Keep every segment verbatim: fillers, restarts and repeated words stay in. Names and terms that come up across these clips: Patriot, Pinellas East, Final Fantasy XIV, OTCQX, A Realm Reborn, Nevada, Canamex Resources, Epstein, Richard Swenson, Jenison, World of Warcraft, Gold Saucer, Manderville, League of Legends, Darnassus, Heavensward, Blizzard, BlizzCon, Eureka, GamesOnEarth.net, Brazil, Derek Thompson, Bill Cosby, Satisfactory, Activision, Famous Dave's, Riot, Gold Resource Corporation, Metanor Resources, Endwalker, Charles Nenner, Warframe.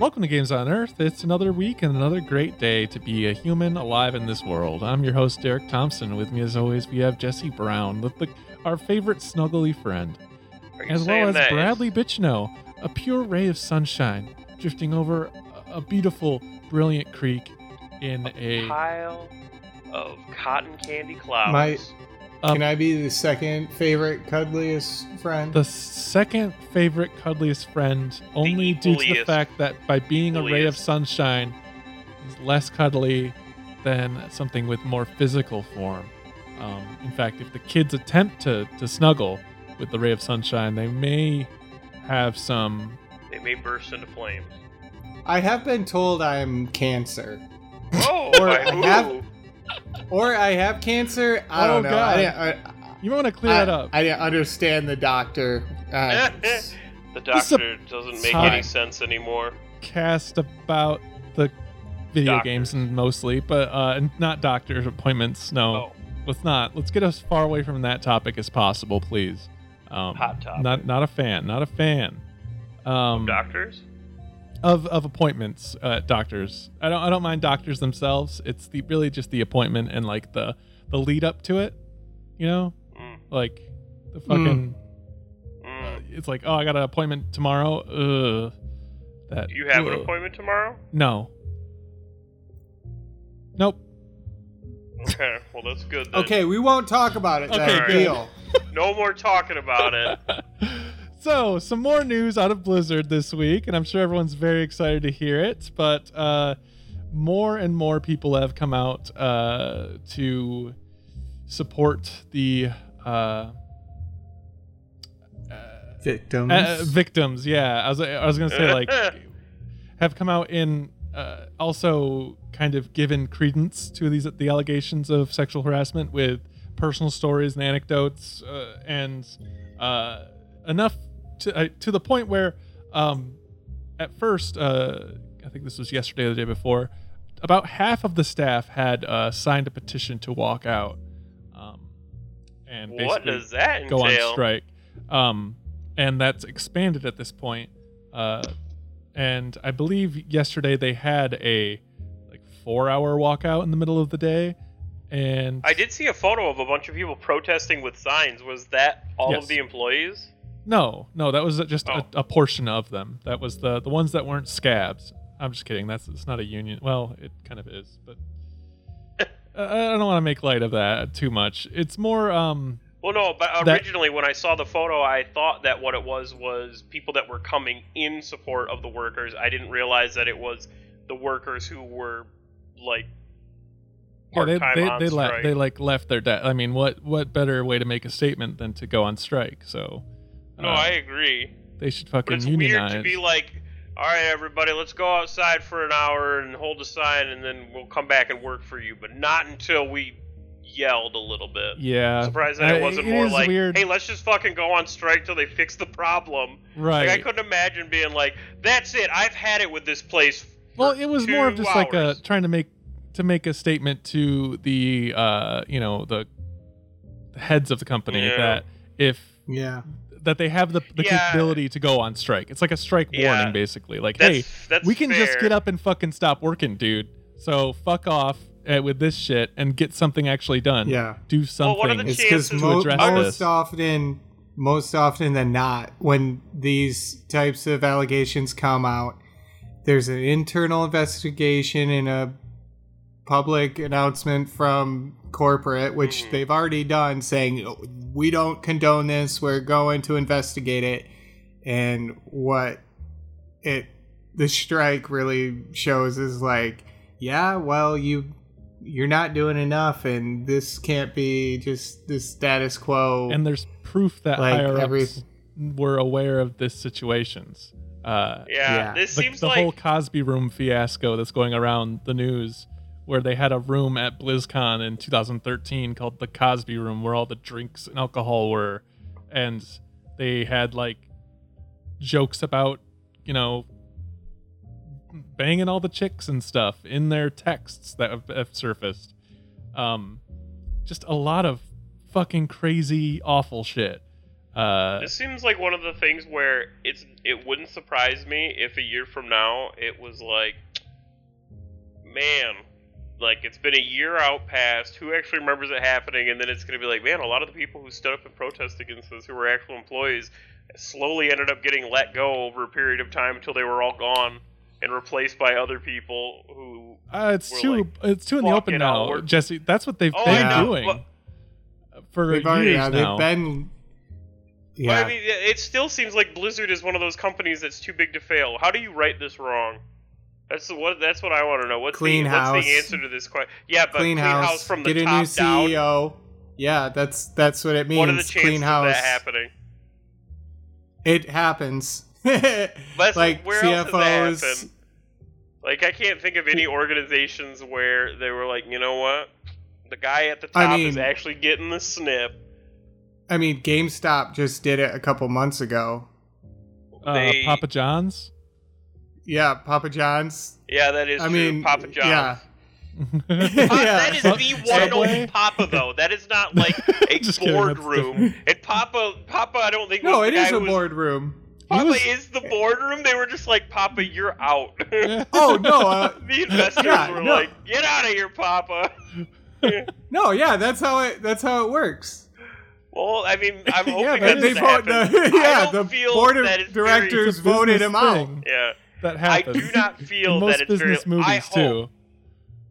Welcome to Games on Earth. It's another week and another great day to be a human alive in this world. I'm your host, Derek Thompson. With me, as always, we have Jesse Brown, the, the, our favorite snuggly friend, as well as nice? Bradley Bichno, a pure ray of sunshine drifting over a, a beautiful, brilliant creek in a, a pile of cotton candy clouds. My, um, can I be the second favorite cuddliest friend? The second favorite cuddliest friend, only the due bulliest, to the fact that by being bulliest. a ray of sunshine is less cuddly than something with more physical form. Um, in fact, if the kids attempt to, to snuggle with the ray of sunshine, they may have some... They may burst into flames. I have been told I'm cancer. Oh, or, I have, or I have cancer. I oh, don't know. God. I, I, you want to clear I, that up. I didn't understand the doctor. Uh, the doctor doesn't make any sense anymore. Cast about the video doctors. games and mostly, but uh, not doctor's appointments. No, oh. let's not. Let's get as far away from that topic as possible, please. Um, Hot topic. Not, not a fan. Not a fan. Um, doctors? Of of appointments, uh, doctors. I don't I don't mind doctors themselves. It's the really just the appointment and like the, the lead up to it, you know, mm. like the fucking. Mm. Uh, it's like, oh, I got an appointment tomorrow. Ugh. That you have ugh. an appointment tomorrow? No. Nope. Okay, well that's good. Then. Okay, we won't talk about it. Okay, good. Deal. No more talking about it. So, some more news out of Blizzard this week, and I'm sure everyone's very excited to hear it, but uh, more and more people have come out uh, to support the... Uh, uh, victims. Uh, victims, yeah. I was, I was going to say, like, have come out in uh, also kind of given credence to these the allegations of sexual harassment with personal stories and anecdotes uh, and uh, enough... To, uh, to the point where, um, at first, uh, I think this was yesterday or the day before, about half of the staff had uh, signed a petition to walk out. Um, and basically what does that entail? Go on strike. Um, and that's expanded at this point. Uh, and I believe yesterday they had a like four-hour walkout in the middle of the day. And I did see a photo of a bunch of people protesting with signs. Was that all yes. of the employees? No, no, that was just oh. a, a portion of them. That was the, the ones that weren't scabs. I'm just kidding. That's it's not a union. Well, it kind of is, but I don't want to make light of that too much. It's more. Um, well, no, but originally that, when I saw the photo, I thought that what it was was people that were coming in support of the workers. I didn't realize that it was the workers who were like. Yeah, they they they, la- they like left their debt. I mean, what what better way to make a statement than to go on strike? So. No, uh, I agree. They should fucking it's unionize. It's weird to be like, all right, everybody, let's go outside for an hour and hold a sign, and then we'll come back and work for you. But not until we yelled a little bit. Yeah. I'm surprised that I, it wasn't it more like, weird. Hey, let's just fucking go on strike till they fix the problem. Right. Like, I couldn't imagine being like, that's it. I've had it with this place. Well, it was more of just hours. like a, trying to make to make a statement to the uh, you know, the heads of the company yeah. that if yeah. that they have the, the yeah. capability to go on strike. It's like a strike yeah. warning, basically. Like, that's, hey, that's we can fair. just get up and fucking stop working, dude. So fuck off uh, with this shit and get something actually done. Yeah. Do something. Well, what are the chances it's mo- to address most this? Often, most often than not, when these types of allegations come out, there's an internal investigation and a public announcement from corporate, which mm. they've already done, saying we don't condone this, we're going to investigate it. And what it the strike really shows is like, yeah, well, you you're not doing enough, and this can't be just the status quo. And there's proof that like higher every, ups were aware of this situations. Uh, yeah, yeah, this the, seems the like the whole Cosby Room fiasco that's going around the news, where they had a room at BlizzCon in two thousand thirteen called the Cosby Room, where all the drinks and alcohol were, and they had like jokes about, you know, banging all the chicks and stuff in their texts that have, have surfaced. Um, just a lot of fucking crazy, awful shit. Uh, this seems like one of the things where it's it wouldn't surprise me if a year from now it was like, man, like it's been a year out past, who actually remembers it happening, and then it's going to be like, man, a lot of the people who stood up and protested against this, who were actual employees, slowly ended up getting let go over a period of time until they were all gone and replaced by other people who uh, it's were too like, it's too in the open now, or, Jesse. That's what they've oh, been yeah. doing but, for years already, yeah, now. They've been Yeah. But I mean, it still seems like Blizzard is one of those companies that's too big to fail. How do you right this wrong? That's what that's what I want to know. What's, clean the, house. What's the answer to this question? Yeah, but clean, clean house. house from the Get top down. Get a new C E O. Down. Yeah, that's that's what it means. What are the chances clean house. of that happening? It happens. Like where C F Os. Else does that happen? Like I can't think of any organizations where they were like, you know what, the guy at the top I mean, is actually getting the snip. I mean, GameStop just did it a couple months ago. Uh, they, Papa John's? Yeah, Papa John's. Yeah, that is I true. Mean, Papa John's. Yeah. Papa, that is the one and only Papa, though. That is not like a boardroom. And Papa, Papa, I don't think. No, it is a boardroom. Papa was, is the boardroom. They were just like, Papa, you're out. Oh, no. Uh, the investors yeah, were no. like, get out of here, Papa. No, yeah, that's how it. That's how it works. Well, I mean, I'm hoping yeah, that they vote, the, yeah, I don't the feel board of that directors very, voted him out. Yeah, that happens. I do not feel that it's very. Movies I hope. Too.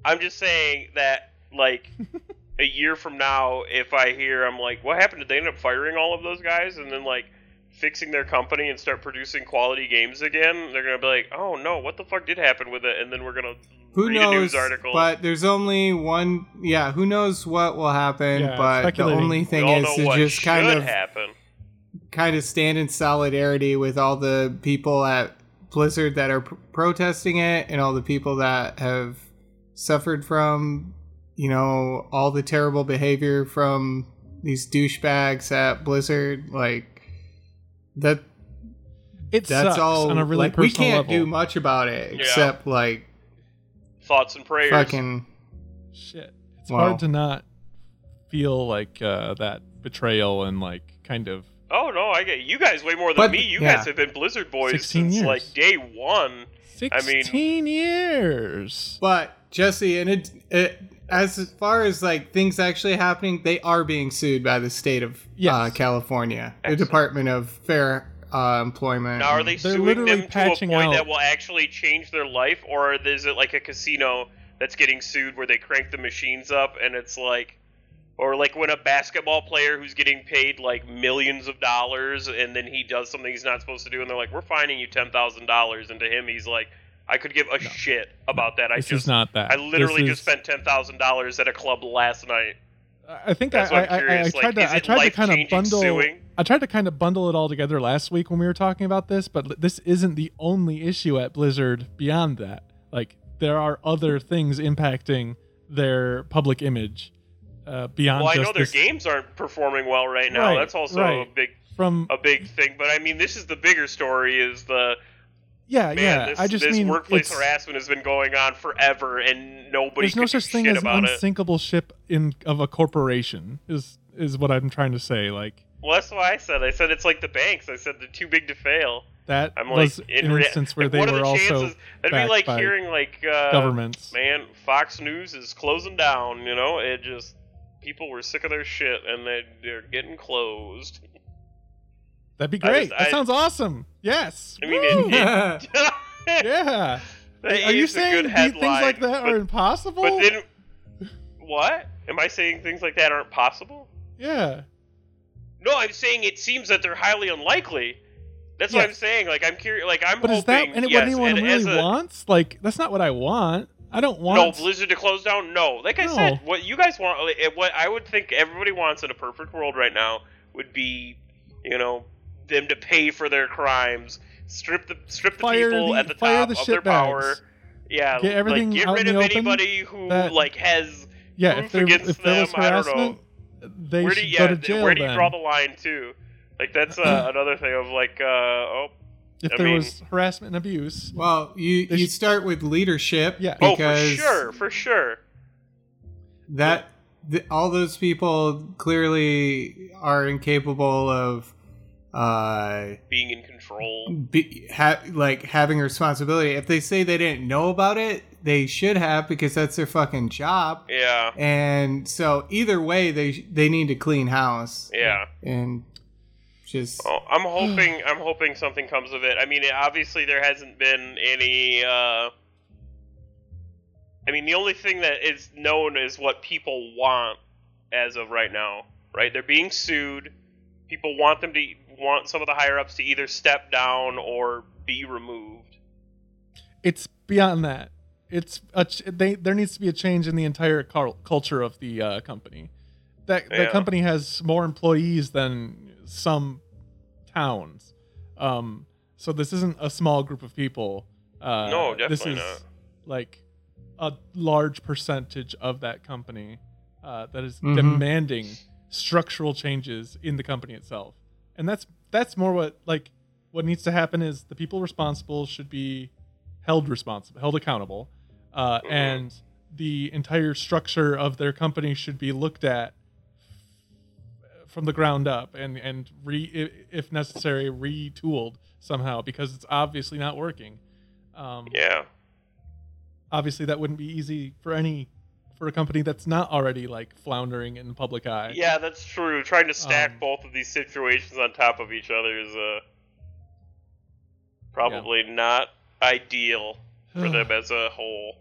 I'm just saying that, like, a year from now, if I hear, I'm like, what happened? Did they end up firing all of those guys and then like fixing their company and start producing quality games again? They're gonna be like, oh no, what the fuck did happen with it? And then we're gonna. Who Read knows, a news article. But there's only one, yeah, who knows what will happen, yeah, but the only thing is to just kind of happen. kind of stand in solidarity with all the people at Blizzard that are pr- protesting it and all the people that have suffered from, you know, all the terrible behavior from these douchebags at Blizzard. Like, that, it that's sucks all, on a really like, personal we can't level. do much about it except, yeah. like, thoughts and prayers. Fucking shit. It's wow. hard to not feel like uh, that betrayal and like kind of. Oh no, I get you guys way more than but, me. You yeah. guys have been Blizzard boys since years. like day one. Sixteen I mean, sixteen years. But Jesse, and it, it as far as like things actually happening, they are being sued by the state of yes. uh, California, Excellent. the Department of Fair. Uh, employment. Now, are they They're suing them to a point out. that will actually change their life, or is it like a casino that's getting sued where they crank the machines up and it's like, or like when a basketball player who's getting paid like millions of dollars and then he does something he's not supposed to do and they're like, we're fining you ten thousand dollars, and to him he's like, I could give a no. shit about that. I this just, is not that. I literally this just is... spent ten thousand dollars at a club last night. I think I, I, I, I tried like, to I tried to kind of bundle suing? I tried to kind of bundle it all together last week when we were talking about this, but this isn't the only issue at Blizzard beyond that. Like there are other things impacting their public image uh, beyond. Well, just I know this. Their games aren't performing well right now. Right, That's also right. a big From, a big thing. But I mean, this is the bigger story. Is the yeah man, yeah. This, I just this mean workplace harassment has been going on forever, and nobody. There's no such thing as unsinkable it. ship in of a corporation. Is is what I'm trying to say. Like. Well, that's what I said. I said it's like the banks. I said they're too big to fail. That I'm like, was in an instance where like, they were the also That'd be like hearing like uh, governments. Man, Fox News is closing down. You know, it just people were sick of their shit and they they're getting closed. That'd be great. Just, that I, sounds awesome. Yes. I mean, it, it, yeah. Are you saying headline, things like that but, are impossible? But then, what? Am I saying things like that aren't possible? Yeah. No, I'm saying it seems that they're highly unlikely. That's yes. what I'm saying. Like I'm curious. Like I'm but hoping. But is that what yes, anyone and really a, wants? Like that's not what I want. I don't want. No, Blizzard to close down. No, like I no. said, what you guys want, what I would think everybody wants in a perfect world right now would be, you know, them to pay for their crimes, strip the strip the fire people the, at the top the of their bags. power. Yeah, get everything like, get out rid in the of open anybody who that, like has yeah, proof against if them. I don't know. They where do you, go yeah, to jail, where do you then? draw the line too? Like that's uh, another thing of like uh, oh. If I there mean, was harassment and abuse, well, you you sh- start with leadership. Yeah. Oh, for sure, for sure. That th- all those people clearly are incapable of uh, being in control, be, ha- like having responsibility. If they say they didn't know about it, they should have, because that's their fucking job. Yeah. And so either way, they they need to clean house. Yeah. And just oh, I'm hoping I'm hoping something comes of it. I mean, obviously there hasn't been any. Uh, I mean, the only thing that is known is what people want as of right now. Right? They're being sued. People want them to want some of the higher ups to either step down or be removed. It's beyond that. It's a ch- they, there needs to be a change in the entire car- culture of the uh, company. That yeah. that company has more employees than some towns, um, so this isn't a small group of people. Uh, no, definitely this is not. Like a large percentage of that company uh, that is mm-hmm. demanding structural changes in the company itself, and that's that's more what like what needs to happen is the people responsible should be held responsible, held accountable. Uh, and the entire structure of their company should be looked at from the ground up and, and re, if necessary, retooled somehow, because it's obviously not working. Um, yeah. Obviously, that wouldn't be easy for any for a company that's not already like floundering in the public eye. Yeah, that's true. Trying to stack um, both of these situations on top of each other is uh, probably yeah. not ideal for them as a whole.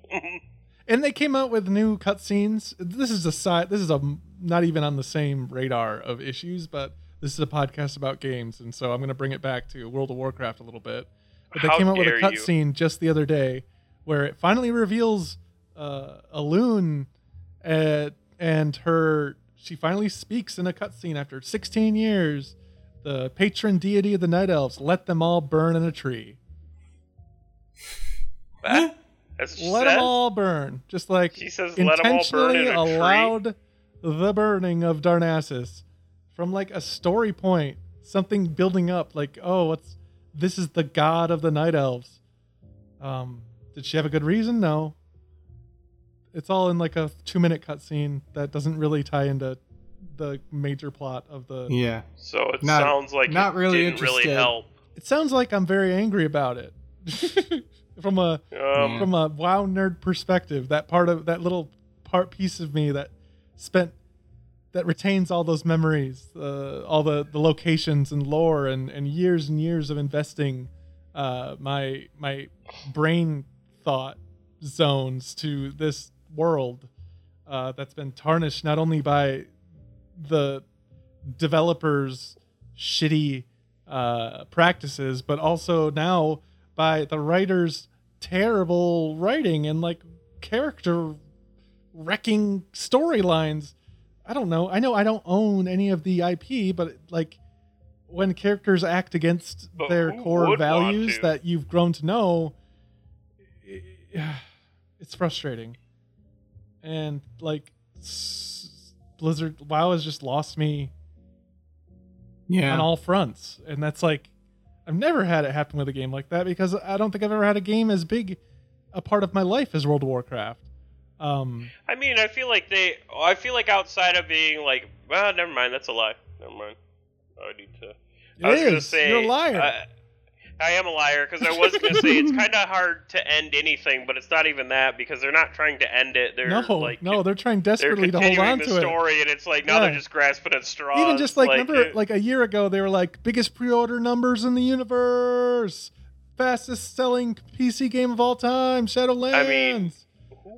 And they came out with new cutscenes. This is a side. This is a not even on the same radar of issues, but this is a podcast about games, and so I'm going to bring it back to World of Warcraft a little bit. But they How came out with a cutscene just the other day where it finally reveals uh, Alun at, and her. She finally speaks in a cutscene after sixteen years. The patron deity of the Night Elves let them all burn in a tree. That? That's let said? them all burn. Just like she says, let them all burn in a allowed tree. The burning of Darnassus from like a story point, something building up like, oh, what's this is the god of the Night Elves. Um, did she have a good reason? No. It's all in like a two minute cutscene that doesn't really tie into the major plot of the yeah. So it not, sounds like not it really didn't really help. It sounds like I'm very angry about it. From a um, from a WoW nerd perspective, that part of that little part piece of me that spent that retains all those memories, uh, all the, the locations and lore and, and years and years of investing uh, my my brain thought zones to this world uh, that's been tarnished not only by the developers' shitty uh, practices, but also now by the writer's terrible writing and like character wrecking storylines. I don't know. I know I don't own any of the I P, but like when characters act against but their core values that you've grown to know, it's frustrating. And like Blizzard, WoW has just lost me yeah. on all fronts. And that's like, I've never had it happen with a game like that, because I don't think I've ever had a game as big a part of my life as World of Warcraft. Um, I mean, I feel like they, I feel like outside of being like, well, never mind, that's a lie. Never mind. I need to. I was going to say, you're a liar. I, I am a liar, because I was going to say it's kind of hard to end anything, but it's not even that, because they're not trying to end it. They're no, like, no, they're trying desperately they're to hold on to it. They're continuing the story, and it's like now yeah. they're just grasping at straws. Even just like, like remember, it, like a year ago, they were like biggest pre-order numbers in the universe, fastest selling P C game of all time, Shadowlands. I mean,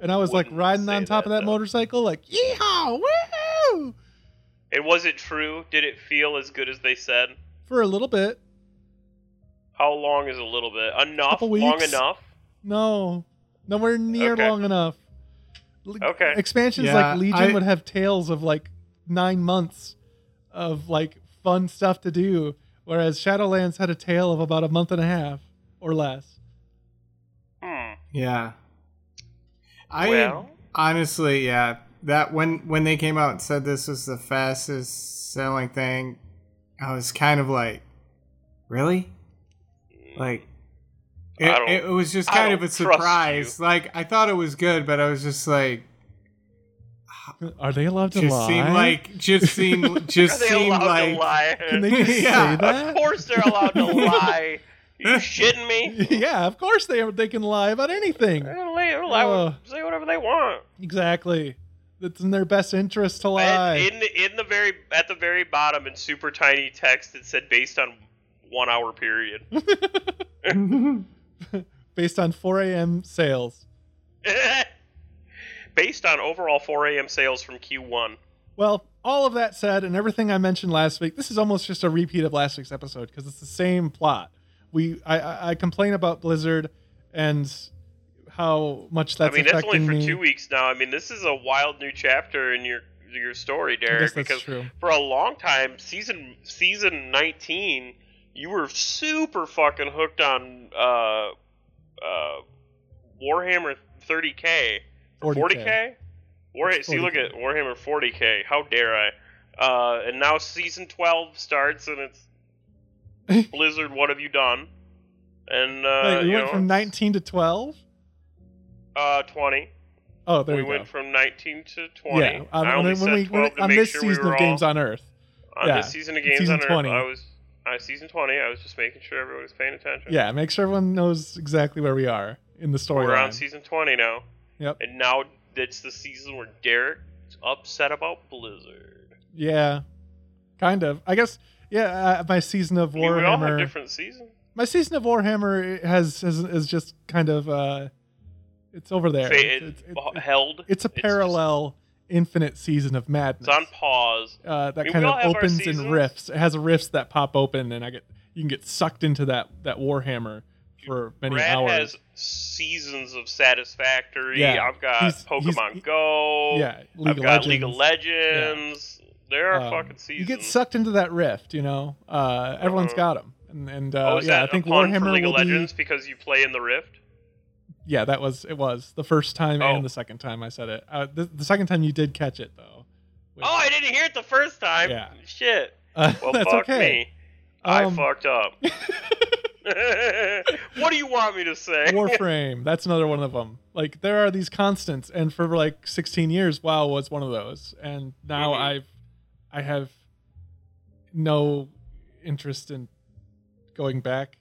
and I was like riding on top that, of that though. motorcycle, like yeehaw, woohoo! And was it true? Did it feel as good as they said? For a little bit. How long is a little bit? Enough? Long enough? No. Nowhere near okay. long enough. Okay. Expansions yeah, like Legion I, would have tales of like nine months of like fun stuff to do, whereas Shadowlands had a tale of about a month and a half or less. Hmm. Yeah. I well. honestly, yeah. That when, when they came out and said this was the fastest selling thing, I was kind of like, really? Like, it, it was just kind of a surprise. You. Like, I thought it was good, but I was just like, Are they allowed to just lie? Seem like, just seem, just Are they allowed like, to lie? Can they just yeah. say that? Of course they're allowed to lie. Are you shitting me? Yeah, of course they they can lie about anything. They'll lie, uh, say whatever they want. Exactly. It's in their best interest to lie. And in the, in the very at the very bottom in super tiny text it said based on one hour period. Based on four a.m. sales. Based on overall four a.m. sales from Q one. Well, all of that said, and everything I mentioned last week, this is almost just a repeat of last week's episode because it's the same plot. We, I, I complain about Blizzard and how much that's affecting me. I mean, that's only for me. two weeks now. I mean, this is a wild new chapter in your your story, Derek. Because true. For a long time, season season nineteen, you were super fucking hooked on uh, uh, Warhammer thirty K. forty K? Warhammer, see, look at Warhammer forty K. How dare I? Uh, and now season twelve starts, and it's Blizzard, what have you done? And uh, Wait, we you went know, from nineteen to twelve? Uh, twenty. Oh, there we go. We went from nineteen to twenty. Yeah, um, I only when said we, twelve to on make this sure season we were of all, Games on Earth. On yeah. this season of Games season on twenty. Earth, I was uh, season twenty. I was just making sure everyone was paying attention. Yeah, make sure everyone knows exactly where we are in the story. We're line. on season twenty now. Yep. And now it's the season where Derek's upset about Blizzard. Yeah, kind of. I guess, yeah, uh, my season of Warhammer... We all have different seasons. My season of Warhammer has, has is just kind of... Uh, it's over there. It, it's, it's, it's, held. It's a parallel it's just, infinite season of madness. It's on pause. Uh, that I mean, kind of opens in rifts. It has rifts that pop open, and I get you can get sucked into that, that Warhammer for many Brad hours. Has seasons of Satisfactory. Yeah. I've got he's, Pokemon he's, Go. Yeah, League I've of got Legends. League of Legends. Yeah. There are um, fucking seasons. You get sucked into that rift, you know. Uh, everyone's uh-huh. got them, and, and uh, oh, is yeah, that I think a pun Warhammer for League of Legends be... because you play in the rift. Yeah, that was it. Was the first time oh. and the second time I said it. Uh, the, the second time you did catch it though. Which, oh, I didn't hear it the first time. Yeah. Shit. Uh, well, that's fuck okay. me. Um, I fucked up. What do you want me to say? Warframe, that's another one of them. Like there are these constants, and for like sixteen years, WoW was one of those, and now mm-hmm. I've, I have no interest in going back,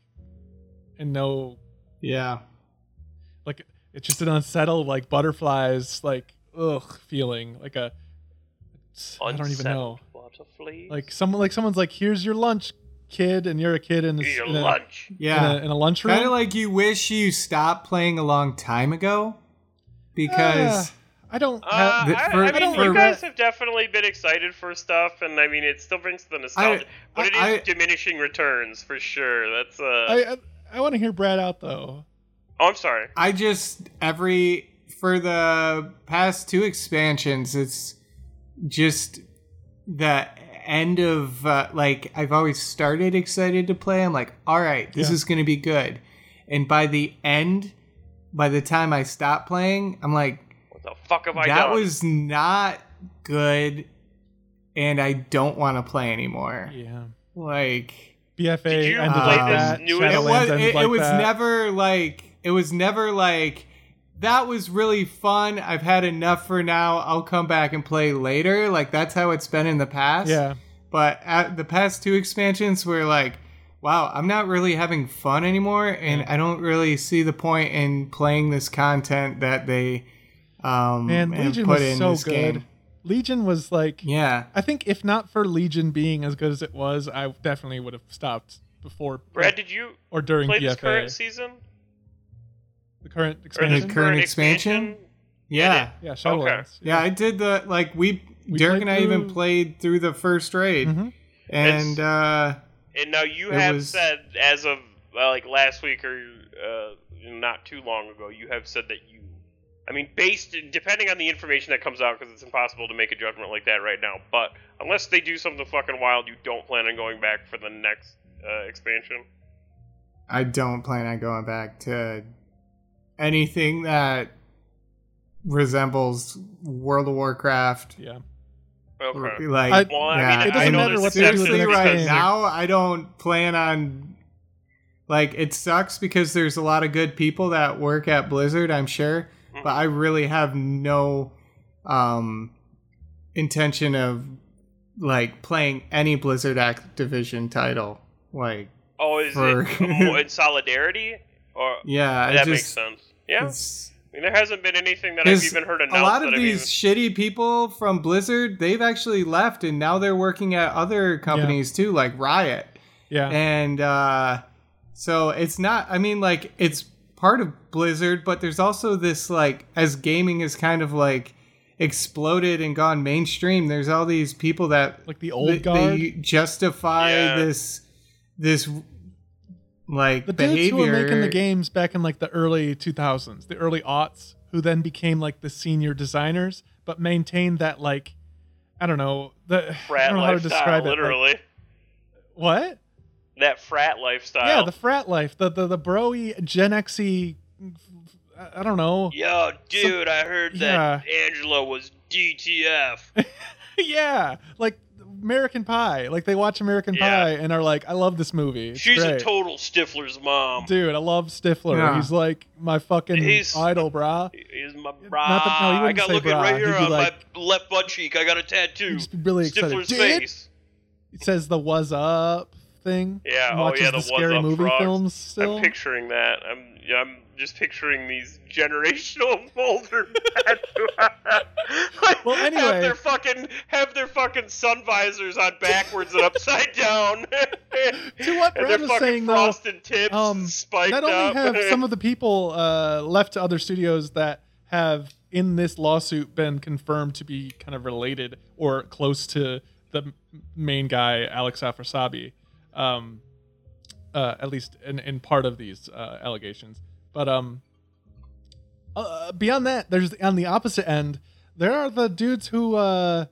and no, yeah, like it's just an unsettled like butterflies, like ugh, feeling like a, I don't even know, like someone like someone's like, here's your lunch. Kid and you're a kid in a, your in a lunch yeah in a, in a lunchroom, kind of like you wish you stopped playing a long time ago because uh, I don't uh, the, I, for, I mean for, you guys have definitely been excited for stuff, and I mean it still brings the nostalgia I, but it is I, diminishing returns for sure. That's uh I I, I want to hear Brad out though. Oh, I'm sorry. I just every for the past two expansions it's just the end of uh, like I've always started excited to play. I'm like, all right, this yeah. is going to be good. And by the end, by the time I stopped playing, I'm like, what the fuck have I done? That was not good, and I don't want to play anymore. Yeah, like B F A. Did you ended play uh, this newest? It was, it, like it was never like it was never like that was really fun. I've had enough for now. I'll come back and play later. Like, that's how it's been in the past. Yeah. But at the past two expansions were like, wow, I'm not really having fun anymore. And yeah. I don't really see the point in playing this content that they um, Man, Legion put was in so this good. game. Legion was like, yeah. I think if not for Legion being as good as it was, I definitely would have stopped before. Brad, did you or during play B F A. This current season? The current expansion? Or the current expansion? Yeah. Yeah, Shadowlands. Okay. Yeah, I did the, like, we, we Derek and I through... even played through the first raid. Mm-hmm. And, it's, uh... And now you have was... said, as of, well, like, last week or uh, not too long ago, you have said that you, I mean, based, depending on the information that comes out, because it's impossible to make a judgment like that right now, but unless they do something fucking wild, you don't plan on going back for the next uh, expansion? I don't plan on going back to... anything that resembles World of Warcraft. Yeah. Okay. Like, I, well, yeah, I mean, it doesn't I matter what they do with the right now. I don't plan on. Like, it sucks because there's a lot of good people that work at Blizzard, I'm sure, mm-hmm. but I really have no um, intention of like playing any Blizzard Activision title, like oh, is for... it more in solidarity? Or yeah, that just, makes sense. Yeah, I mean, there hasn't been anything that I've even heard announced. A lot of these even... shitty people from Blizzard, they've actually left, and now they're working at other companies yeah. too, like Riot. Yeah, and uh, so it's not. I mean, like it's part of Blizzard, but there's also this like as gaming is kind of like exploded and gone mainstream. There's all these people that like the old th- guard they justify yeah. this this like the behavior. Dudes who were making the games back in like the early two thousands, the early aughts, who then became like the senior designers, but maintained that like I don't know the frat I don't know how to describe it. Literally, like, what? That frat lifestyle. Yeah, the frat life. The the, the bro-y, Gen X-y, I don't know. Yo, dude, some, I heard that yeah. Angela was D T F. Yeah, like American Pie. Like they watch American yeah. Pie and are like, I love this movie. It's She's great. A total Stifler's mom. Dude, I love Stifler. Yeah. He's like my fucking he's, idol, brah. He's my brah. Not the, no, I got looking brah. Right here on like, my left butt cheek. I got a tattoo. Really Stifler's excited. Face. It says the was up. Thing. Yeah, oh yeah, the, the scary movie frogs. Films still. I'm picturing that. I'm I'm just picturing these generational older men like, well, anyway. have their fucking have their fucking sun visors on backwards and upside down. To what Brad was saying though, tips um, spiked not only have some of the people uh, left to other studios that have in this lawsuit been confirmed to be kind of related or close to the main guy Alex Afrasabi. Um, uh, at least in, in part of these uh, allegations. But um, uh, beyond that, there's on the opposite end, there are the dudes who, uh,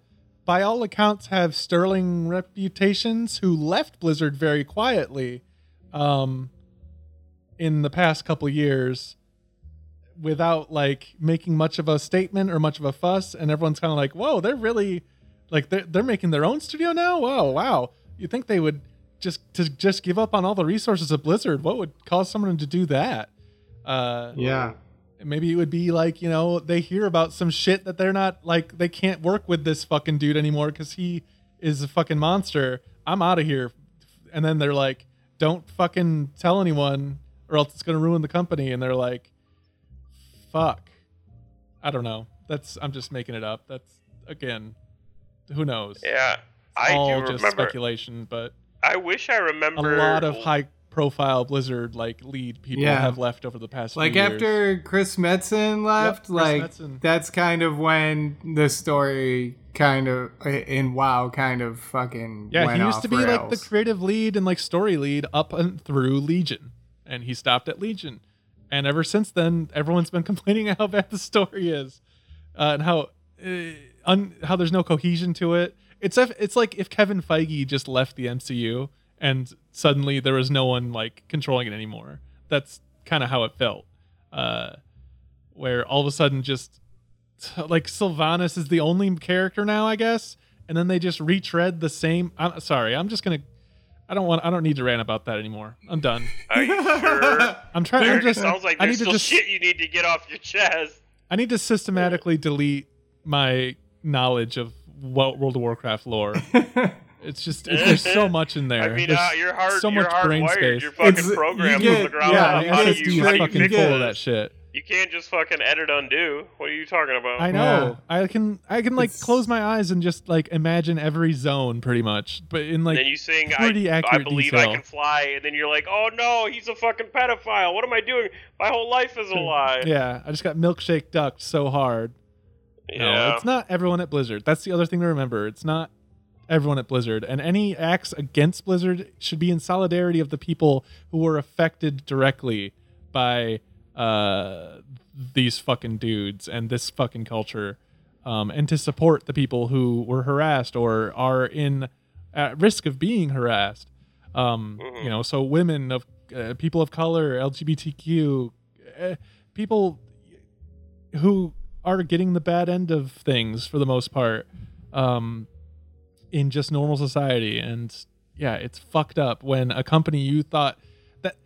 by all accounts, have sterling reputations who left Blizzard very quietly um, in the past couple years without like making much of a statement or much of a fuss. And everyone's kind of like, whoa, they're really like they're, they're making their own studio now. Whoa, wow. You think they would... Just to just give up on all the resources of Blizzard. What would cause someone to do that? Uh, yeah. Maybe it would be like, you know, they hear about some shit that they're not like, they can't work with this fucking dude anymore because he is a fucking monster. I'm out of here. And then they're like, don't fucking tell anyone or else it's going to ruin the company. And they're like, fuck. I don't know. That's, I'm just making it up. That's, again, who knows? Yeah. I it's all do just remember. Speculation, but. I wish I remember a lot of high-profile Blizzard like lead people yeah. have left over the past. Like few years. After Chris Metzen left, yep, like Metzen. That's kind of when the story kind of in WoW kind of fucking yeah. Went he used off to be rails. Like the creative lead and like story lead up and through Legion, and he stopped at Legion, and ever since then, everyone's been complaining how bad the story is, uh, and how uh, un- how there's no cohesion to it. It's if, it's like if Kevin Feige just left the M C U and suddenly there was no one like controlling it anymore. That's kind of how it felt, uh, where all of a sudden just like Sylvanas is the only character now, I guess, and then they just retread the same. I'm sorry, I'm just gonna. I don't want. I don't need to rant about that anymore. I'm done. Are you sure? I'm trying. Derek, I'm just. It sounds like there's still just, shit you need to get off your chest. I need to systematically delete my knowledge of. World of Warcraft lore. It's just it's, there's so much in there. I mean, uh, your heart, so your much brain wired, space. Your fucking it's, program you get, the ground yeah, up. How do you, how fucking you full of that shit? You can't just fucking edit undo. What are you talking about? I know. Yeah. I can I can like it's, close my eyes and just like imagine every zone pretty much, but in like then you sing, pretty I, accurate I believe detail. I can fly, and then you're like, oh no, he's a fucking pedophile. What am I doing? My whole life is a lie. Yeah, I just got milkshake ducked so hard. Yeah. No, it's not everyone at Blizzard. That's the other thing to remember. It's not everyone at Blizzard. And any acts against Blizzard should be in solidarity of the people who were affected directly by uh, these fucking dudes and this fucking culture. Um, and to support the people who were harassed or are in at risk of being harassed. Um, mm-hmm. You know, so women, of uh, people of color, L G B T Q, uh, people who... are getting the bad end of things for the most part um, in just normal society. And yeah, it's fucked up when a company you thought that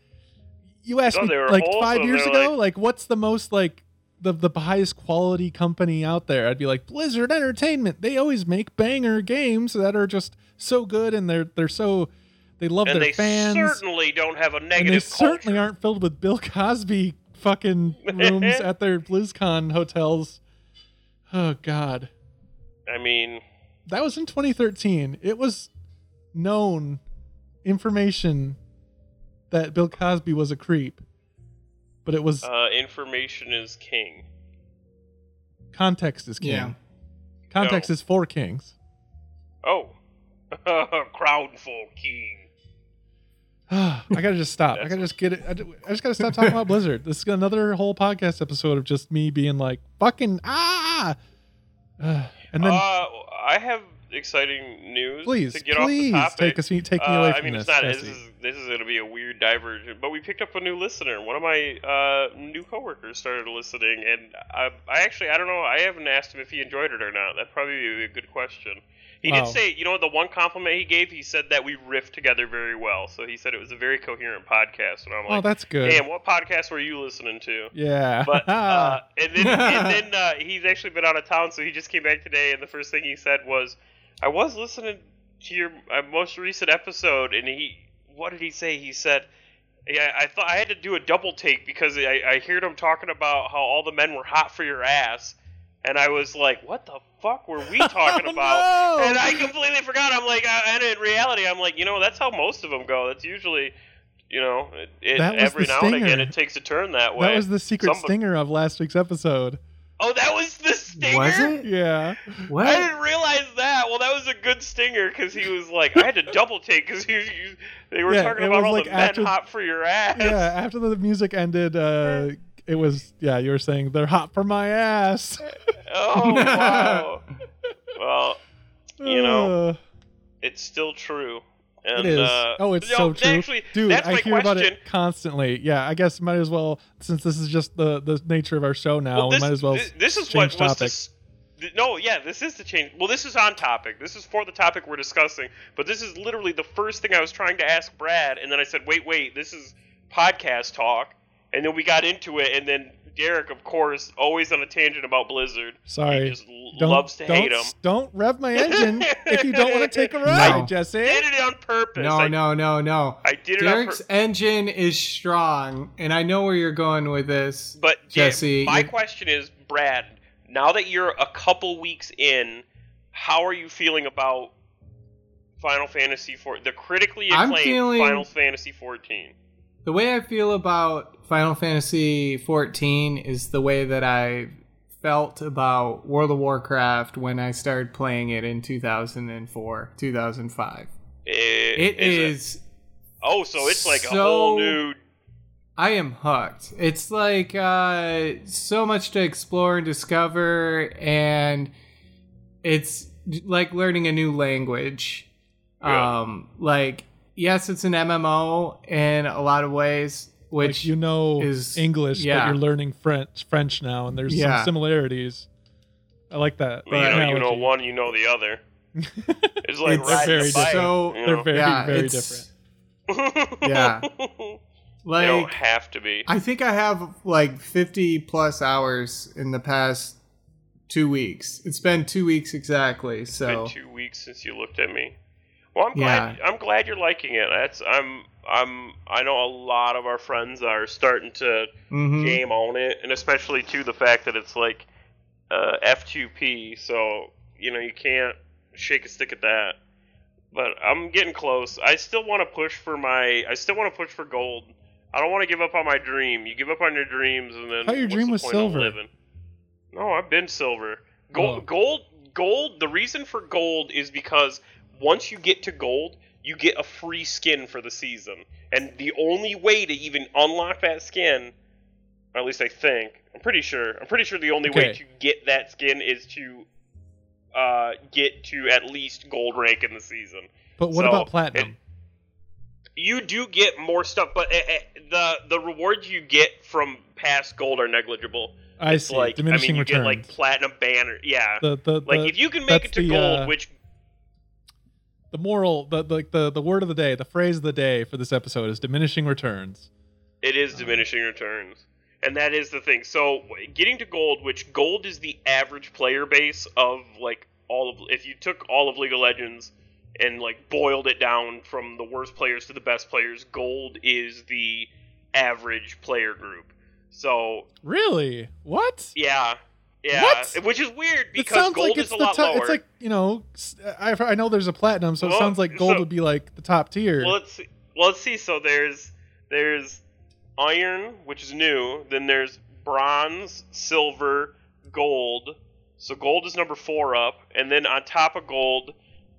you asked no, me like five years ago, like, like what's the most like the, the highest quality company out there, I'd be like, Blizzard Entertainment. They always make banger games that are just so good, and they're they're so they love and their they fans. They certainly don't have a negative. And they culture. certainly aren't filled with Bill Cosby fucking rooms at their BlizzCon hotels. Oh God. I mean, that was in twenty thirteen. It was known information that Bill Cosby was a creep. But it was... Uh, information is king. Context is king. Yeah. Context no. is for kings. Oh. Crown for king. I gotta just stop. That's I gotta just get it. I just gotta stop talking about Blizzard. This is another whole podcast episode of just me being like, fucking, ah! Uh, and then... Uh, I have... exciting news please, to get please off the topic. Take us, take me away uh, from I mean, this, it's not, this is, this is going to be a weird diversion, but we picked up a new listener. One of my uh, new coworkers started listening, and I, I actually, I don't know, I haven't asked him if he enjoyed it or not. That'd probably be a good question. He wow. did say, you know, the one compliment he gave, he said that we riffed together very well, so he said it was a very coherent podcast, and I'm like, oh, that's good. Damn, what podcast were you listening to? Yeah. But, uh, and then, and then uh, he's actually been out of town, so he just came back today, and the first thing he said was, I was listening to your uh, most recent episode, and he, what did he say? He said, yeah, I thought I had to do a double take because I, I heard him talking about how all the men were hot for your ass. And I was like, what the fuck were we talking oh, about? No! And I completely forgot. I'm like, I, and in reality, I'm like, you know, that's how most of them go. That's usually, you know, it, it, every now stinger. and again, it takes a turn that way. That was the secret Somebody, stinger of last week's episode. Oh, that was the stinger? Was it? Yeah. What? I didn't realize that. Well, that was a good stinger because he was like, I had to double take because he, he, they were yeah, talking about all like the after, men hot for your ass. Yeah, after the music ended, uh, it was, yeah, you were saying, they're hot for my ass. Oh, wow. Well, you know, uh, it's still true. And, it is. Uh, oh, it's so true. Actually, Dude, that's I my hear question. about it constantly. Yeah, I guess might as well, since this is just the, the nature of our show now, well, this, we might as well this, this is change what, topic. The, no, yeah, this is the change. Well, this is on topic. This is for the topic we're discussing. But this is literally the first thing I was trying to ask Brad, and then I said, wait, wait, this is podcast talk. And then we got into it, and then Derek, of course, always on a tangent about Blizzard. Sorry. He just don't, loves to hate him. Don't rev my engine if you don't want to take a ride, no. Jesse. I did it on purpose. No, I, no, no, no. I did Derek's it on purpose. Derek's engine is strong, and I know where you're going with this, but Jesse. My you're... question is, Brad, now that you're a couple weeks in, how are you feeling about Final Fantasy fourteen? The critically acclaimed feeling... Final Fantasy fourteen. The way I feel about Final Fantasy fourteen is the way that I felt about World of Warcraft when I started playing it in two thousand four, two thousand five. It, it is... It? Oh, so it's like so, a whole new... I am hooked. It's like uh, so much to explore and discover, and it's like learning a new language. Yeah. Um, like... Yes, it's an M M O in a lot of ways, which like you know is English, yeah. but you're learning French French now, and there's yeah. some similarities. I like that. You know, you know one, you know the other. It's like it's riding very a bike. So, you know? They're very, yeah, very different. Yeah, like, they don't have to be. I think I have like fifty plus hours in the past two weeks. It's been two weeks exactly. It's so been two weeks since you looked at me. Well, I'm glad. Yeah. I'm glad you're liking it. That's. I'm. I'm. I know a lot of our friends are starting to mm-hmm. game on it, and especially too the fact that it's like uh, F two P. So you know you can't shake a stick at that. But I'm getting close. I still want to push for my. I still want to push for gold. I don't want to give up on my dream. You give up on your dreams, and then. How your dream was silver. No, I've been silver. Gold. Oh. Gold. Gold. The reason for gold is because. Once you get to gold, you get a free skin for the season. And the only way to even unlock that skin, or at least I think, I'm pretty sure, I'm pretty sure the only okay. way to get that skin is to uh, get to at least gold rank in the season. But what so, about platinum? It, you do get more stuff, but it, it, the the rewards you get from past gold are negligible. I it's see. Like, Diminishing I mean, you returns. Get like platinum banner. Yeah. The, the, the, like if you can make it to the, gold, uh... which... The moral, the, the the the word of the day, the phrase of the day for this episode is diminishing returns. It is diminishing returns. And that is the thing. So getting to gold, which gold is the average player base of like all of, if you took all of League of Legends and like boiled it down from the worst players to the best players, gold is the average player group. So really, what? Yeah, yeah. What? Which is weird because gold like is a lot t- lower. It's like, you know, I I know there's a platinum, so well, it sounds like gold so, would be like the top tier. Well, let's see. Well, let's see. So there's there's iron, which is new. Then there's bronze, silver, gold. So gold is number four up, and then on top of gold,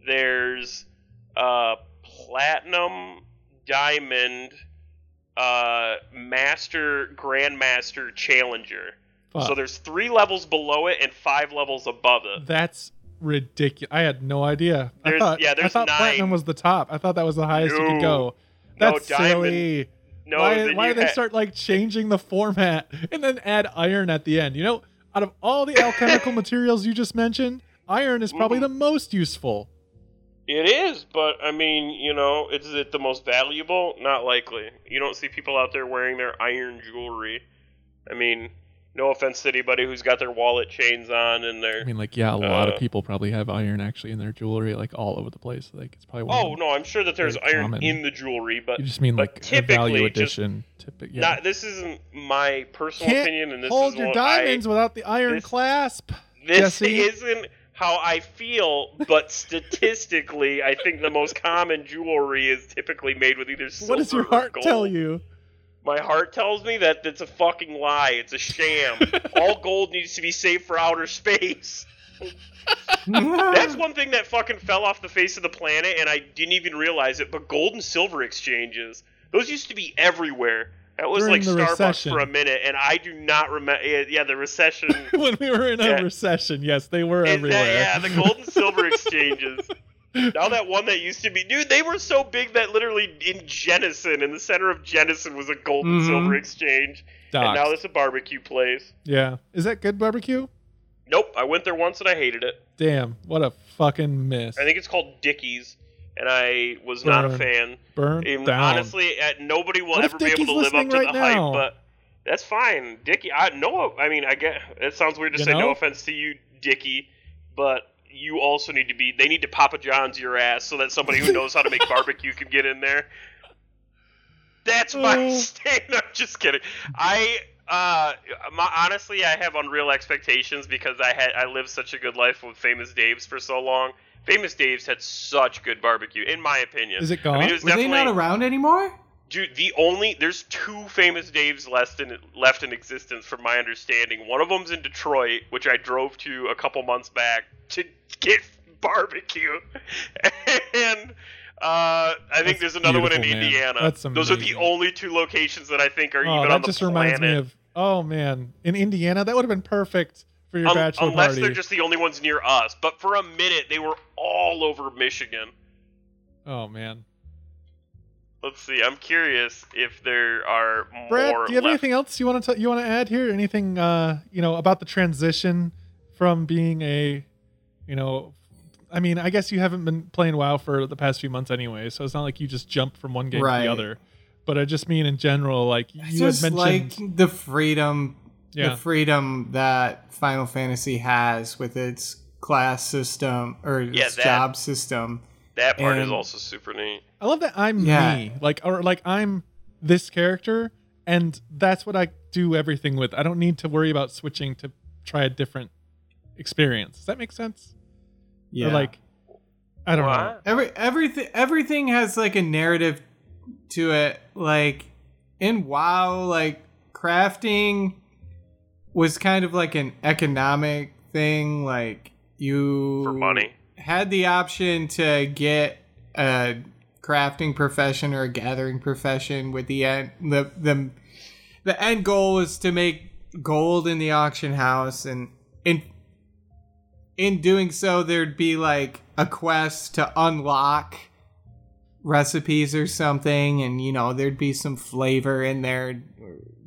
there's uh, platinum, diamond, uh, master, grandmaster, challenger. Fuck. So there's three levels below it and five levels above it. That's ridiculous. I had no idea. There's, I thought, yeah, there's I thought nine. Platinum was the top. I thought that was the highest no. you could go. That's no, silly. No, why why do they ha- start like changing the format and then add iron at the end? You know, out of all the alchemical materials you just mentioned, iron is probably mm. the most useful. It is, but I mean, you know, is it the most valuable? Not likely. You don't see people out there wearing their iron jewelry. I mean, no offense to anybody who's got their wallet chains on and their... I mean, like, yeah, a lot uh, of people probably have iron actually in their jewelry, like, all over the place. Like, it's probably... Oh, no, I'm sure that there's iron common. in the jewelry, but... You just mean, like, typically, value addition. Just typically, yeah. not, this isn't my personal Can't opinion, and this is hold your diamonds I, without the iron this, clasp, This Jesse. isn't how I feel, but statistically, I think the most common jewelry is typically made with either silver or gold. What does your heart tell you? My heart tells me that it's a fucking lie. It's a sham. All gold needs to be saved for outer space. That's one thing that fucking fell off the face of the planet, and I didn't even realize it, but gold and silver exchanges, those used to be everywhere. That was During like Starbucks recession. for a minute, and I do not remember. Yeah, the recession. When we were in a yeah. recession, yes, they were and everywhere. That, yeah, the gold and silver exchanges. Now that one that used to be, dude, they were so big that literally in Jenison, in the center of Jenison, was a gold mm-hmm. and silver exchange. Doxed. And now it's a barbecue place. Yeah. Is that good barbecue? Nope. I went there once and I hated it. Damn. What a fucking miss. I think it's called Dickie's, and I was Burn. not a fan. Burn and down. Honestly, nobody will what ever be able to live up to right the now? hype, but that's fine. Dickie, I know. I mean, I get it sounds weird to you say know? no offense to you, Dickie, but... You also need to be... They need to Papa John's your ass so that somebody who knows how to make barbecue can get in there. That's my stand. I'm just kidding. I... Uh, my, honestly, I have unreal expectations because I had I lived such a good life with Famous Dave's for so long. Famous Dave's had such good barbecue, in my opinion. Is it gone? I mean, it was Were they not around anymore? Dude, the only... There's two Famous Dave's left in, left in existence, from my understanding. One of them's in Detroit, which I drove to a couple months back to... get barbecue, and uh, I That's think there's another one in man. Indiana. Those are the only two locations that I think are oh, even on the planet. That just reminds me of, oh man, in Indiana, that would have been perfect for your um, bachelor unless party. Unless they're just the only ones near us, but for a minute, they were all over Michigan. Oh man. Let's see, I'm curious if there are more Brad, do you have left. anything else you want to t- you want to add here? Anything uh, you know about the transition from being a... You know, I mean, I guess you haven't been playing WoW for the past few months anyway, so it's not like you just jumped from one game right. to the other. But I just mean in general, like you I just had mentioned, like the freedom, yeah. the freedom that Final Fantasy has with its class system or yeah, its that, job system. That part and is also super neat. I love that I'm yeah. me, like or like I'm this character, and that's what I do everything with. I don't need to worry about switching to try a different experience. Does that make sense? Yeah. Or like, I don't what? know. Every everything everything has like a narrative to it. Like in WoW, like crafting was kind of like an economic thing. Like you for money had the option to get a crafting profession or a gathering profession. With the end, the the the end goal was to make gold in the auction house, and in In doing so, there'd be like a quest to unlock recipes or something, and you know, there'd be some flavor in there,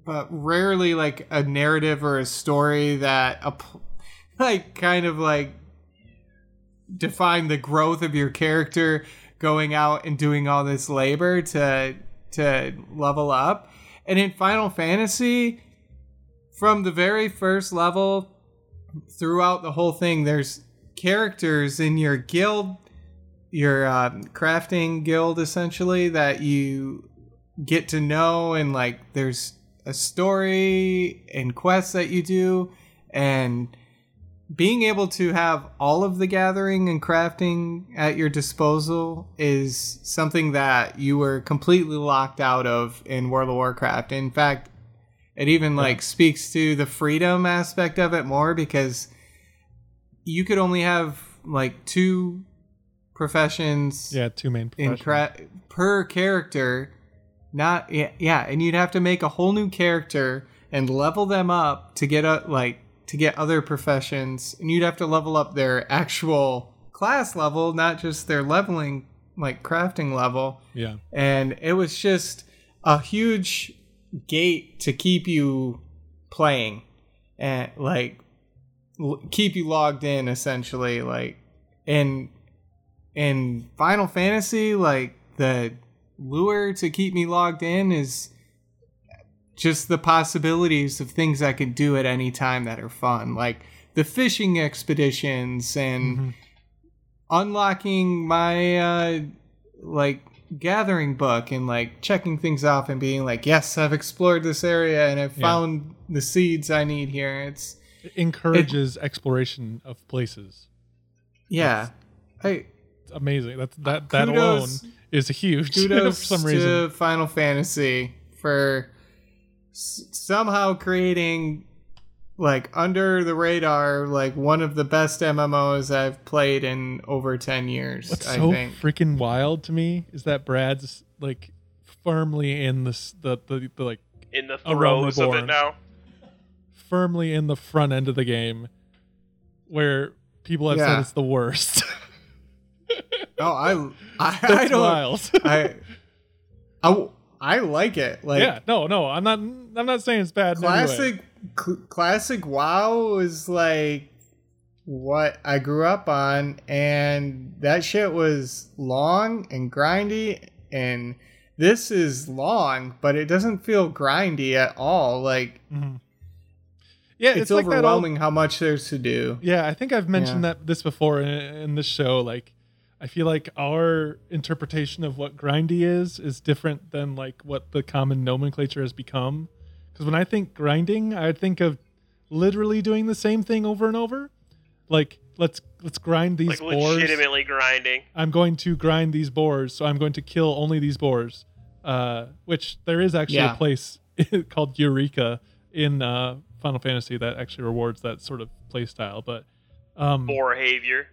but rarely like a narrative or a story that a, like kind of like define the growth of your character going out and doing all this labor to to level up. And in Final Fantasy, from the very first level throughout the whole thing, there's characters in your guild, your uh, crafting guild, essentially, that you get to know. And like, there's a story and quests that you do. And being able to have all of the gathering and crafting at your disposal is something that you were completely locked out of in World of Warcraft. In fact, it even like speaks to the freedom aspect of it more, because you could only have like two professions. Yeah, two main professions in cra- per character. Not yeah, yeah, and you'd have to make a whole new character and level them up to get a like to get other professions, and you'd have to level up their actual class level, not just their leveling like crafting level. Yeah, and it was just a huge gate to keep you playing and like l- keep you logged in, essentially. Like in in Final Fantasy, like the lure to keep me logged in is just the possibilities of things I could do at any time that are fun, like the fishing expeditions and mm-hmm. unlocking my uh like gathering book and like checking things off and being like, yes, I've explored this area and I've yeah. found the seeds I need here. It's it encourages it, exploration of places. Yeah, that's, I it's amazing. That's that that kudos, alone is huge. Kudos for some reason to Final Fantasy for s- somehow creating like under the radar like one of the best M M Os I've played in over ten years. What's I so think. freaking wild to me is that Brad's like firmly in the the, the, the like in the throes of it now, firmly in the front end of the game where people have yeah. said it's the worst. Oh, I I, That's I don't wild. I, I I like it. Like yeah, no, no, I'm not I'm not saying it's bad. Classic. Anyway. C- classic WoW is like what I grew up on, and that shit was long and grindy, and this is long but it doesn't feel grindy at all. Like mm-hmm. yeah, it's, it's like overwhelming old, how much there's to do. Yeah, I think I've mentioned yeah. that this before in, in this show. Like I feel like our interpretation of what grindy is is different than like what the common nomenclature has become. Because when I think grinding, I think of literally doing the same thing over and over. Like, let's let's grind these like boars. Like, legitimately grinding. I'm going to grind these boars, so I'm going to kill only these boars. Uh, which there is actually yeah. a place called Eureka in uh, Final Fantasy that actually rewards that sort of play style. But um, boarhavior.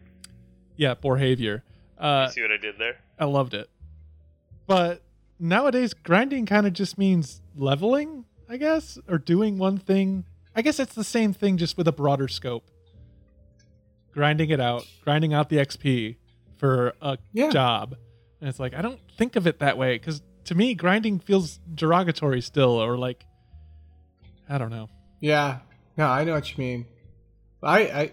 Yeah, boarhavior. Uh, you see what I did there? I loved it. But nowadays, grinding kind of just means leveling, I guess, or doing one thing. I guess it's the same thing, just with a broader scope. Grinding it out, grinding out the X P for a yeah. job. And it's like, I don't think of it that way, because to me, grinding feels derogatory still, or like, I don't know. Yeah, no, I know what you mean. I, I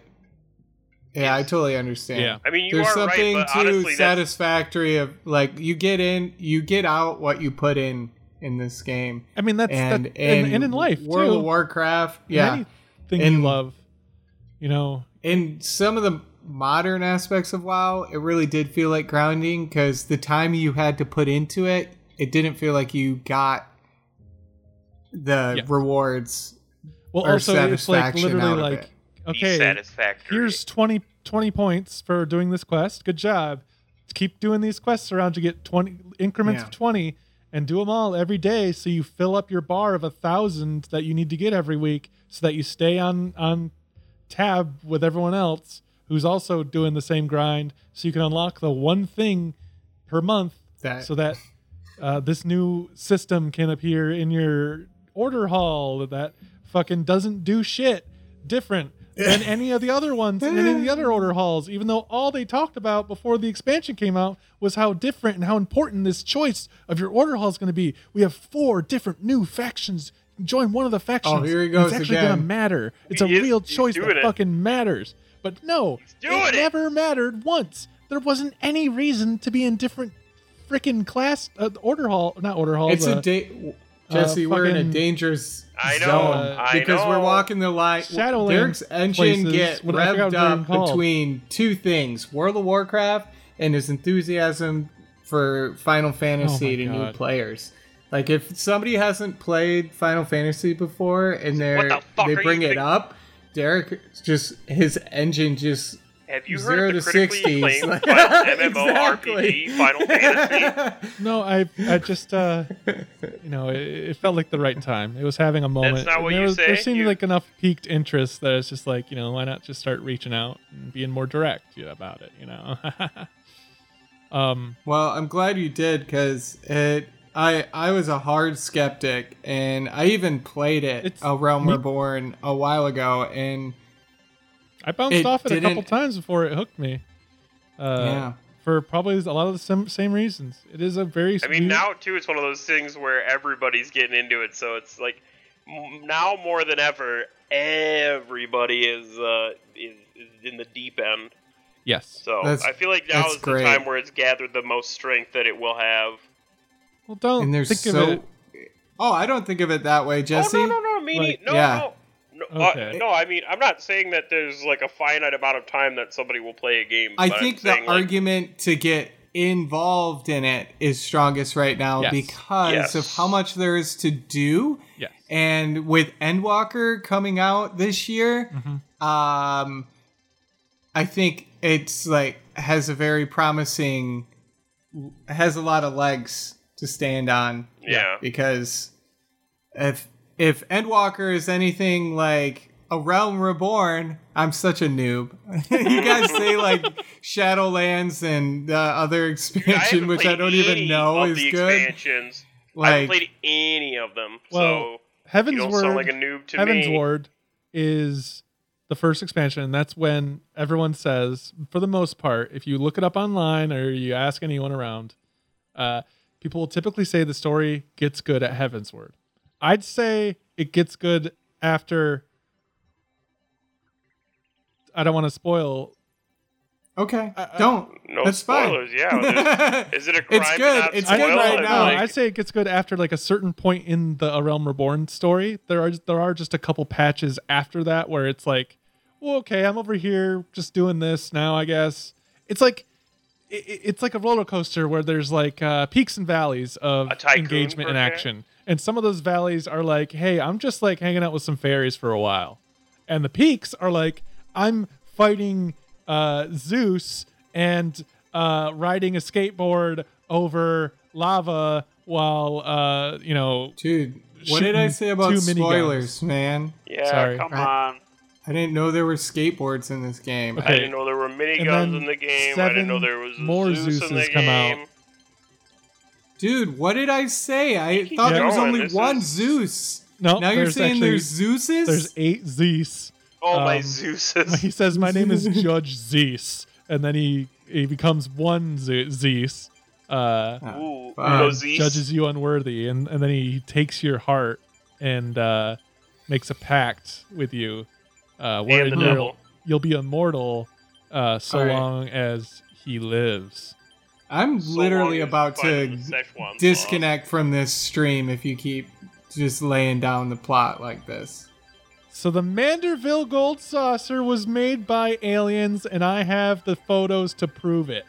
yeah, I totally understand. Yeah. I mean, you There's are something right, but honestly, satisfactory of like, you get in, you get out what you put in. In this game, I mean that's and that, and, and, and in life, World too. of Warcraft, yeah, anything you love, you know. In some of the modern aspects of WoW, it really did feel like grounding, because the time you had to put into it, it didn't feel like you got the yeah. rewards. Well, or also satisfaction, it's like literally like, it. okay, here's twenty, twenty points for doing this quest. Good job. Keep doing these quests around to get twenty increments yeah. of twenty. And do them all every day, so you fill up your bar of a thousand that you need to get every week, so that you stay on on tab with everyone else who's also doing the same grind, so you can unlock the one thing per month that. so that uh, this new system can appear in your order hall that fucking doesn't do shit different than any of the other ones in any of the other order halls, even though all they talked about before the expansion came out was how different and how important this choice of your order hall is going to be. We have four different new factions. Join one of the factions. Oh, here he goes It's actually going to matter. It's he a is, real choice that it. fucking matters. But no, it, it never mattered once. There wasn't any reason to be in different freaking class uh, order hall, not order halls. It's uh, a day. Jesse, uh, we're in a dangerous I know, zone I because know. we're walking the line. Shadowlands Derek's engine get revved up between two things: World of Warcraft and his enthusiasm for Final Fantasy oh to God. new players. Like, if somebody hasn't played Final Fantasy before and they the they bring it thinking? up, Derek just his engine just. Have you Zero heard of the critically acclaimed MMORPG Final Fantasy? No, I I just, uh, you know, it, it felt like the right time. It was having a moment. That's not what there you was, say. There seemed you... like enough piqued interest that it's just like, you know, why not just start reaching out and being more direct about it, you know? um. Well, I'm glad you did, because it... I, I was a hard skeptic, and I even played it, A Realm Reborn, a while ago, and... I bounced it off it a couple times before it hooked me. Uh, yeah. For probably a lot of the same, same reasons. It is a very... I mean, now, too, it's one of those things where everybody's getting into it, so it's like, now more than ever, everybody is uh, is, is in the deep end. Yes. So that's, I feel like now is the great. time where it's gathered the most strength that it will have. Well, don't and there's think so... of it... Oh, I don't think of it that way, Jesse. Oh, no, no, no, meaning... Like, no, yeah. no. No, okay. uh, no, I mean, I'm not saying that there's like a finite amount of time that somebody will play a game. I think the argument like, to get involved in it is strongest right now yes. because yes. of how much there is to do. Yes. And with Endwalker coming out this year, mm-hmm. um, I think it's like has a very promising, has a lot of legs to stand on. Yeah. Because if... If Endwalker is anything like A Realm Reborn, I'm such a noob. You guys say like Shadowlands and the uh, other expansion, Dude, I which I don't even know is the good. Expansions. Like, I haven't played any of them, well, so Heavensward, you don't sound like a noob to Heavensward me. Heavensward is the first expansion, and that's when everyone says, for the most part, if you look it up online or you ask anyone around, uh, people will typically say the story gets good at Heavensward. I'd say it gets good after. I don't want to spoil. Okay, I, I, don't. No That's spoilers. Fine. Yeah, is it a crime? It's good. Not it's good right now. Like... I say it gets good after like a certain point in the A Realm Reborn story. There are there are just a couple patches after that where it's like, well, okay, I'm over here just doing this now. I guess it's like. It's like a roller coaster where there's like uh, peaks and valleys of engagement and action. And some of those valleys are like, hey, I'm just like hanging out with some fairies for a while. And the peaks are like, I'm fighting uh, Zeus and uh, riding a skateboard over lava while, uh, you know. Dude, what did I say about spoilers, man? Yeah, Sorry. come I- on. I didn't know there were skateboards in this game. Okay. I didn't know there were miniguns in the game. I didn't know there was more Zeus in the game. Out. Dude, what did I say? I thought there was only this one is... Zeus. No, now you're saying actually, there's Zeuses? There's eight Zeus. Oh, um, my Zeuses. He says, my name is Judge Zeus. And then he, he becomes one Zeus. Uh, Ooh, uh, judges you unworthy. And, and then he takes your heart and uh, makes a pact with you. Uh, where and the you'll, devil. You'll be immortal uh, so right. long as he lives. I'm so literally about to disconnect law. from this stream if you keep just laying down the plot like this. So the Manderville Gold Saucer was made by aliens, and I have the photos to prove it.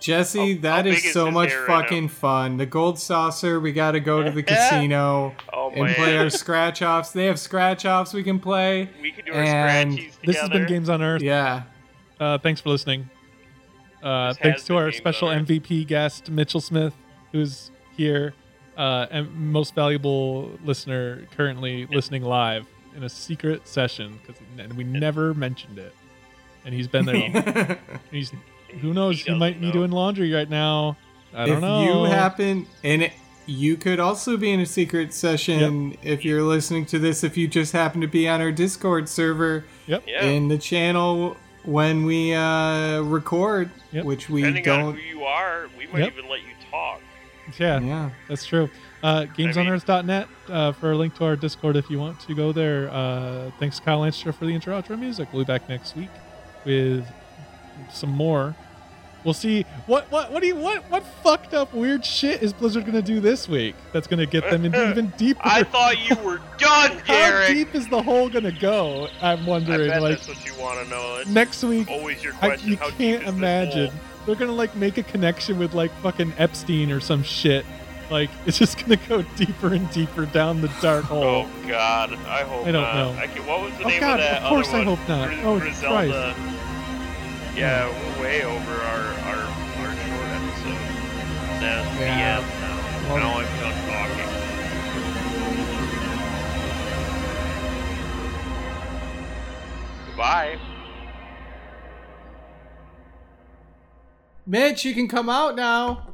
Jesse, how, that how is so is much fucking right fun. The Gold Saucer, we got to go to the casino oh, and man. play our scratch-offs. They have scratch-offs we can play. We can do our scratchies together. This has been Games on Earth. Yeah. Uh, thanks for listening. Uh, thanks to our Games special M V P guest, Mitchell Smith, who's here. Uh, and most valuable listener currently yeah. listening live in a secret session. Cause, and we yeah. never mentioned it. And he's been there all day. He's... Who knows? He, he might know. be doing laundry right now. I don't if know. If you happen, and it, you could also be in a secret session yep. if you're listening to this, if you just happen to be on our Discord server yep. yeah. in the channel when we uh, record, yep. which we Depending don't. Depending on who you are, we might yep. even let you talk. Yeah, yeah. that's true. Uh, Games on Earth dot net uh, for a link to our Discord if you want to go there. Uh, thanks, Kyle Anstree, for the intro outro music. We'll be back next week with some more We'll see what what what do you what what fucked up weird shit is Blizzard gonna do this week that's gonna get them into even deeper. I thought you were done, Derek. How deep is the hole gonna go? I'm wondering. I bet like that's what you want to know. It's next week, always your question. I, you How can't deep is imagine they're gonna like make a connection with like fucking Epstein or some shit. Like it's just gonna go deeper and deeper down the dark hole. Oh God, I hope. I don't not. know. I can, what was the oh, name God, of that? Of course, other one? I hope not. Gr- oh Griselda. Christ. Yeah, we're way over our, our, our short episode. That's yeah. P M now. Now I'm done talking. Goodbye. Mitch, you can come out now.